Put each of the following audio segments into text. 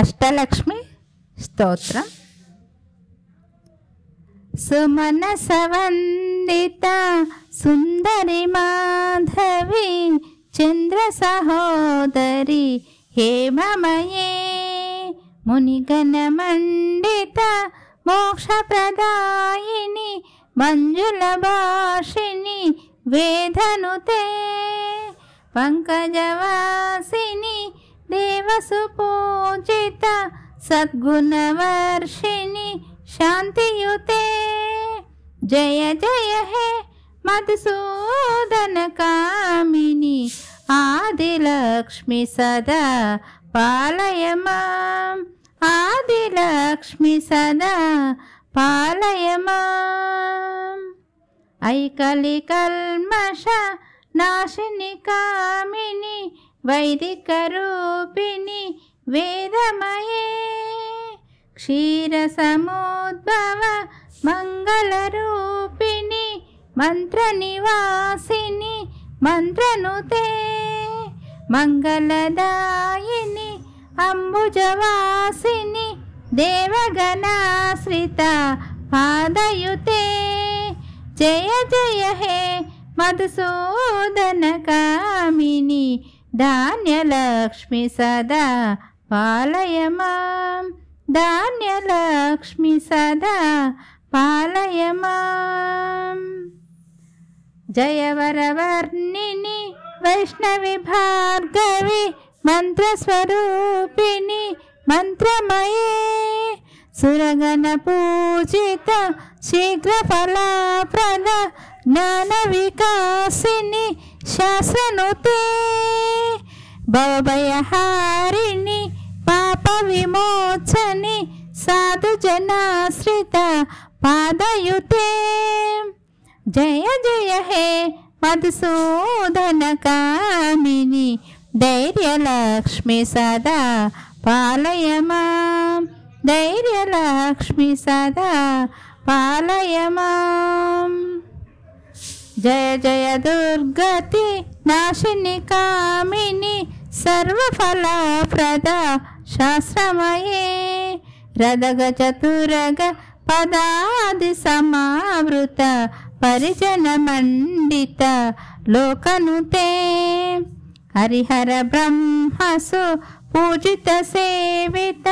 అష్టలక్ష్మి స్తోత్రం. సుమన సవందిత సుందరి మాధవి చంద్ర సహోదరి హేమమయే మునిగణ మండిత మోక్షప్రదాయిని మంజుల భాషిని వేదనుతే పంకజవాసిని దేవసుపూజిత సద్గుణవర్షిణి శాంతియుతే. జయ జయ హే మధుసూదన కామిని ఆదిలక్ష్మి సదా పాలయ మాం, ఆదిలక్ష్మి సదా పాలయ మాం. ఐకలి కల్మష నాశిని కామిని వైదిక రూపిణి వేదమయే క్షీర సముద్భవ మంగళ రూపిణి మంత్ర నివాసిని మంత్రనుతే మంగళదాయిని అంబుజవాసిని దేవగణాశ్రిత పాదయుతే. జయ జయ హే మధుసూదన కామిని ధాన్యలక్ష్మి సదా పాలయ మాం, ధాన్యలక్ష్మి సదా పాలయ మాం. జయవరవర్ణిని వైష్ణవి భార్గవి మంత్రస్వరూపిణి మంత్రమయే సురగణ పూజిత శీఘ్రఫలాప్రద జ్ఞాన వికాసిని శాసనుతే భవభయహారిణి పాప విమోచని సాధుజనాశ్రిత పాదయుతే. జయ జయ హే మధుసూదన కామిని ధైర్యలక్ష్మి సదా పాలయ మాం, ధైర్యలక్ష్మి సదా పాలయ మాం. జయ జయ దుర్గతి నాశిని కామిని సర్వఫలప్రద శాస్త్రమయే రదగ చతురగ పదాది సమావృత పరిజన మండిత లోకనుతే హరిహర బ్రహ్మసు పూజిత సేవిత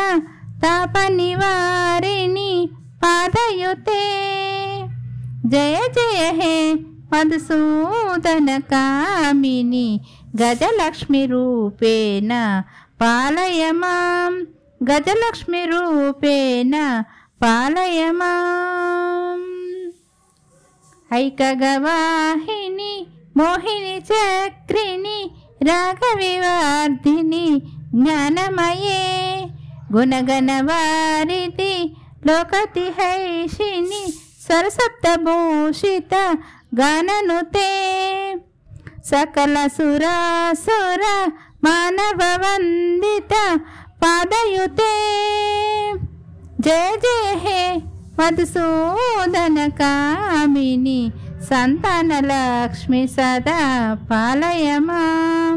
తాప నివారిణి పాదయుతే. జయ జయ హే మధుసూదన కామిని గజలక్ష్మి రూపేణ పాలయ మాం, గజలక్ష్మి రూపేణ పాలయ మాం. ఐకగవాహిని మోహిని చక్రిని రాఘవివర్ధిని జ్ఞానమయే గుణగణవారిధి లోకతిహైషిని సరసప్తభూషిత గణనుతే సకల సురాసుర మానవవందిత పాదయుతే. జయ జయ హే మధుసూదన కామిని సంతానలక్ష్మి సదా పాలయ మాం,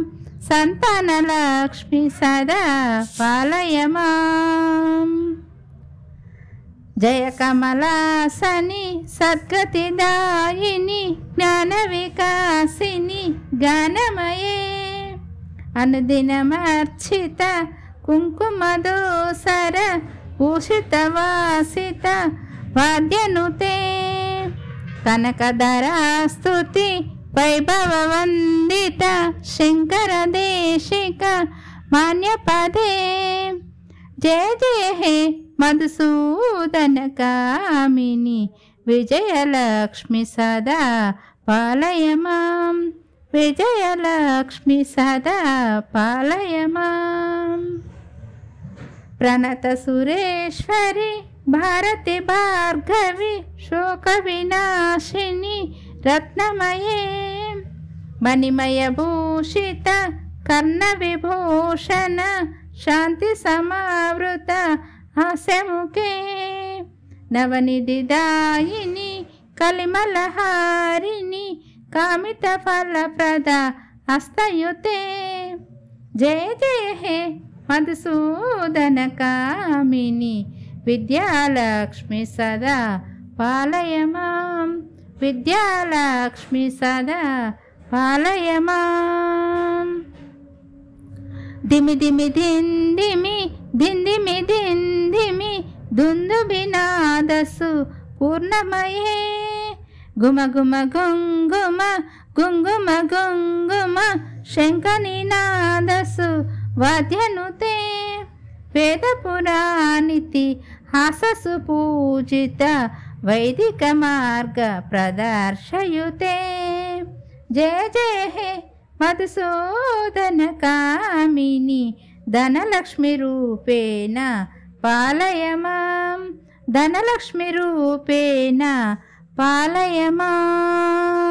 సంతానలక్ష్మి సదా పాలయ మాం. జయ కమలాసని సద్గతిదాయిని జ్ఞాన వికాసిని జ్ఞానమయే అనుదినమర్చిత కుంకుమదోసర భూషితవాసిత వాద్యనుతే కనకధరాస్తుతి వైభవవందిత శంకరదేశిక మాన్యపదే. జయ జయ హే మధుసూదన కామిని విజయలక్ష్మి సదా పాలయ మాం, విజయలక్ష్మి సదా పాలయ మాం. ప్రణత సురేశ్వరి భారతి భార్గవి శోక వినాశిని రత్నమయే మణిమయ భూషిత కర్ణ విభూషణ శాంతి సమావృత హాస్యముఖే నవనిధిదాయిని కలిమలహారిణి కామిత ఫలప్రద హస్తయుతే. జయ జయ హే మధుసూదన కామిని విద్యాలక్ష్మి సదా పాలయమాం, విద్యాలక్ష్మి సదా పాలయమాం. దిమి దిమి దిందిమి దిందిమి దిందిమి దుందుబి నాదసు పూర్ణమయే, గుమ గుమ గుంగుమ గుంగుమ గుంగుమ శంఖని నాదసు వాద్యనుతే, వేదపురాణితి హాససు పూజిత వైదిక మార్గ ప్రదర్శయుతే. జయ జయ హే మధుసూదన కామిని ధనలక్ష్మి రూపేణ పాలయ మాం, ధనలక్ష్మి రూపేణ పాలయ మాం.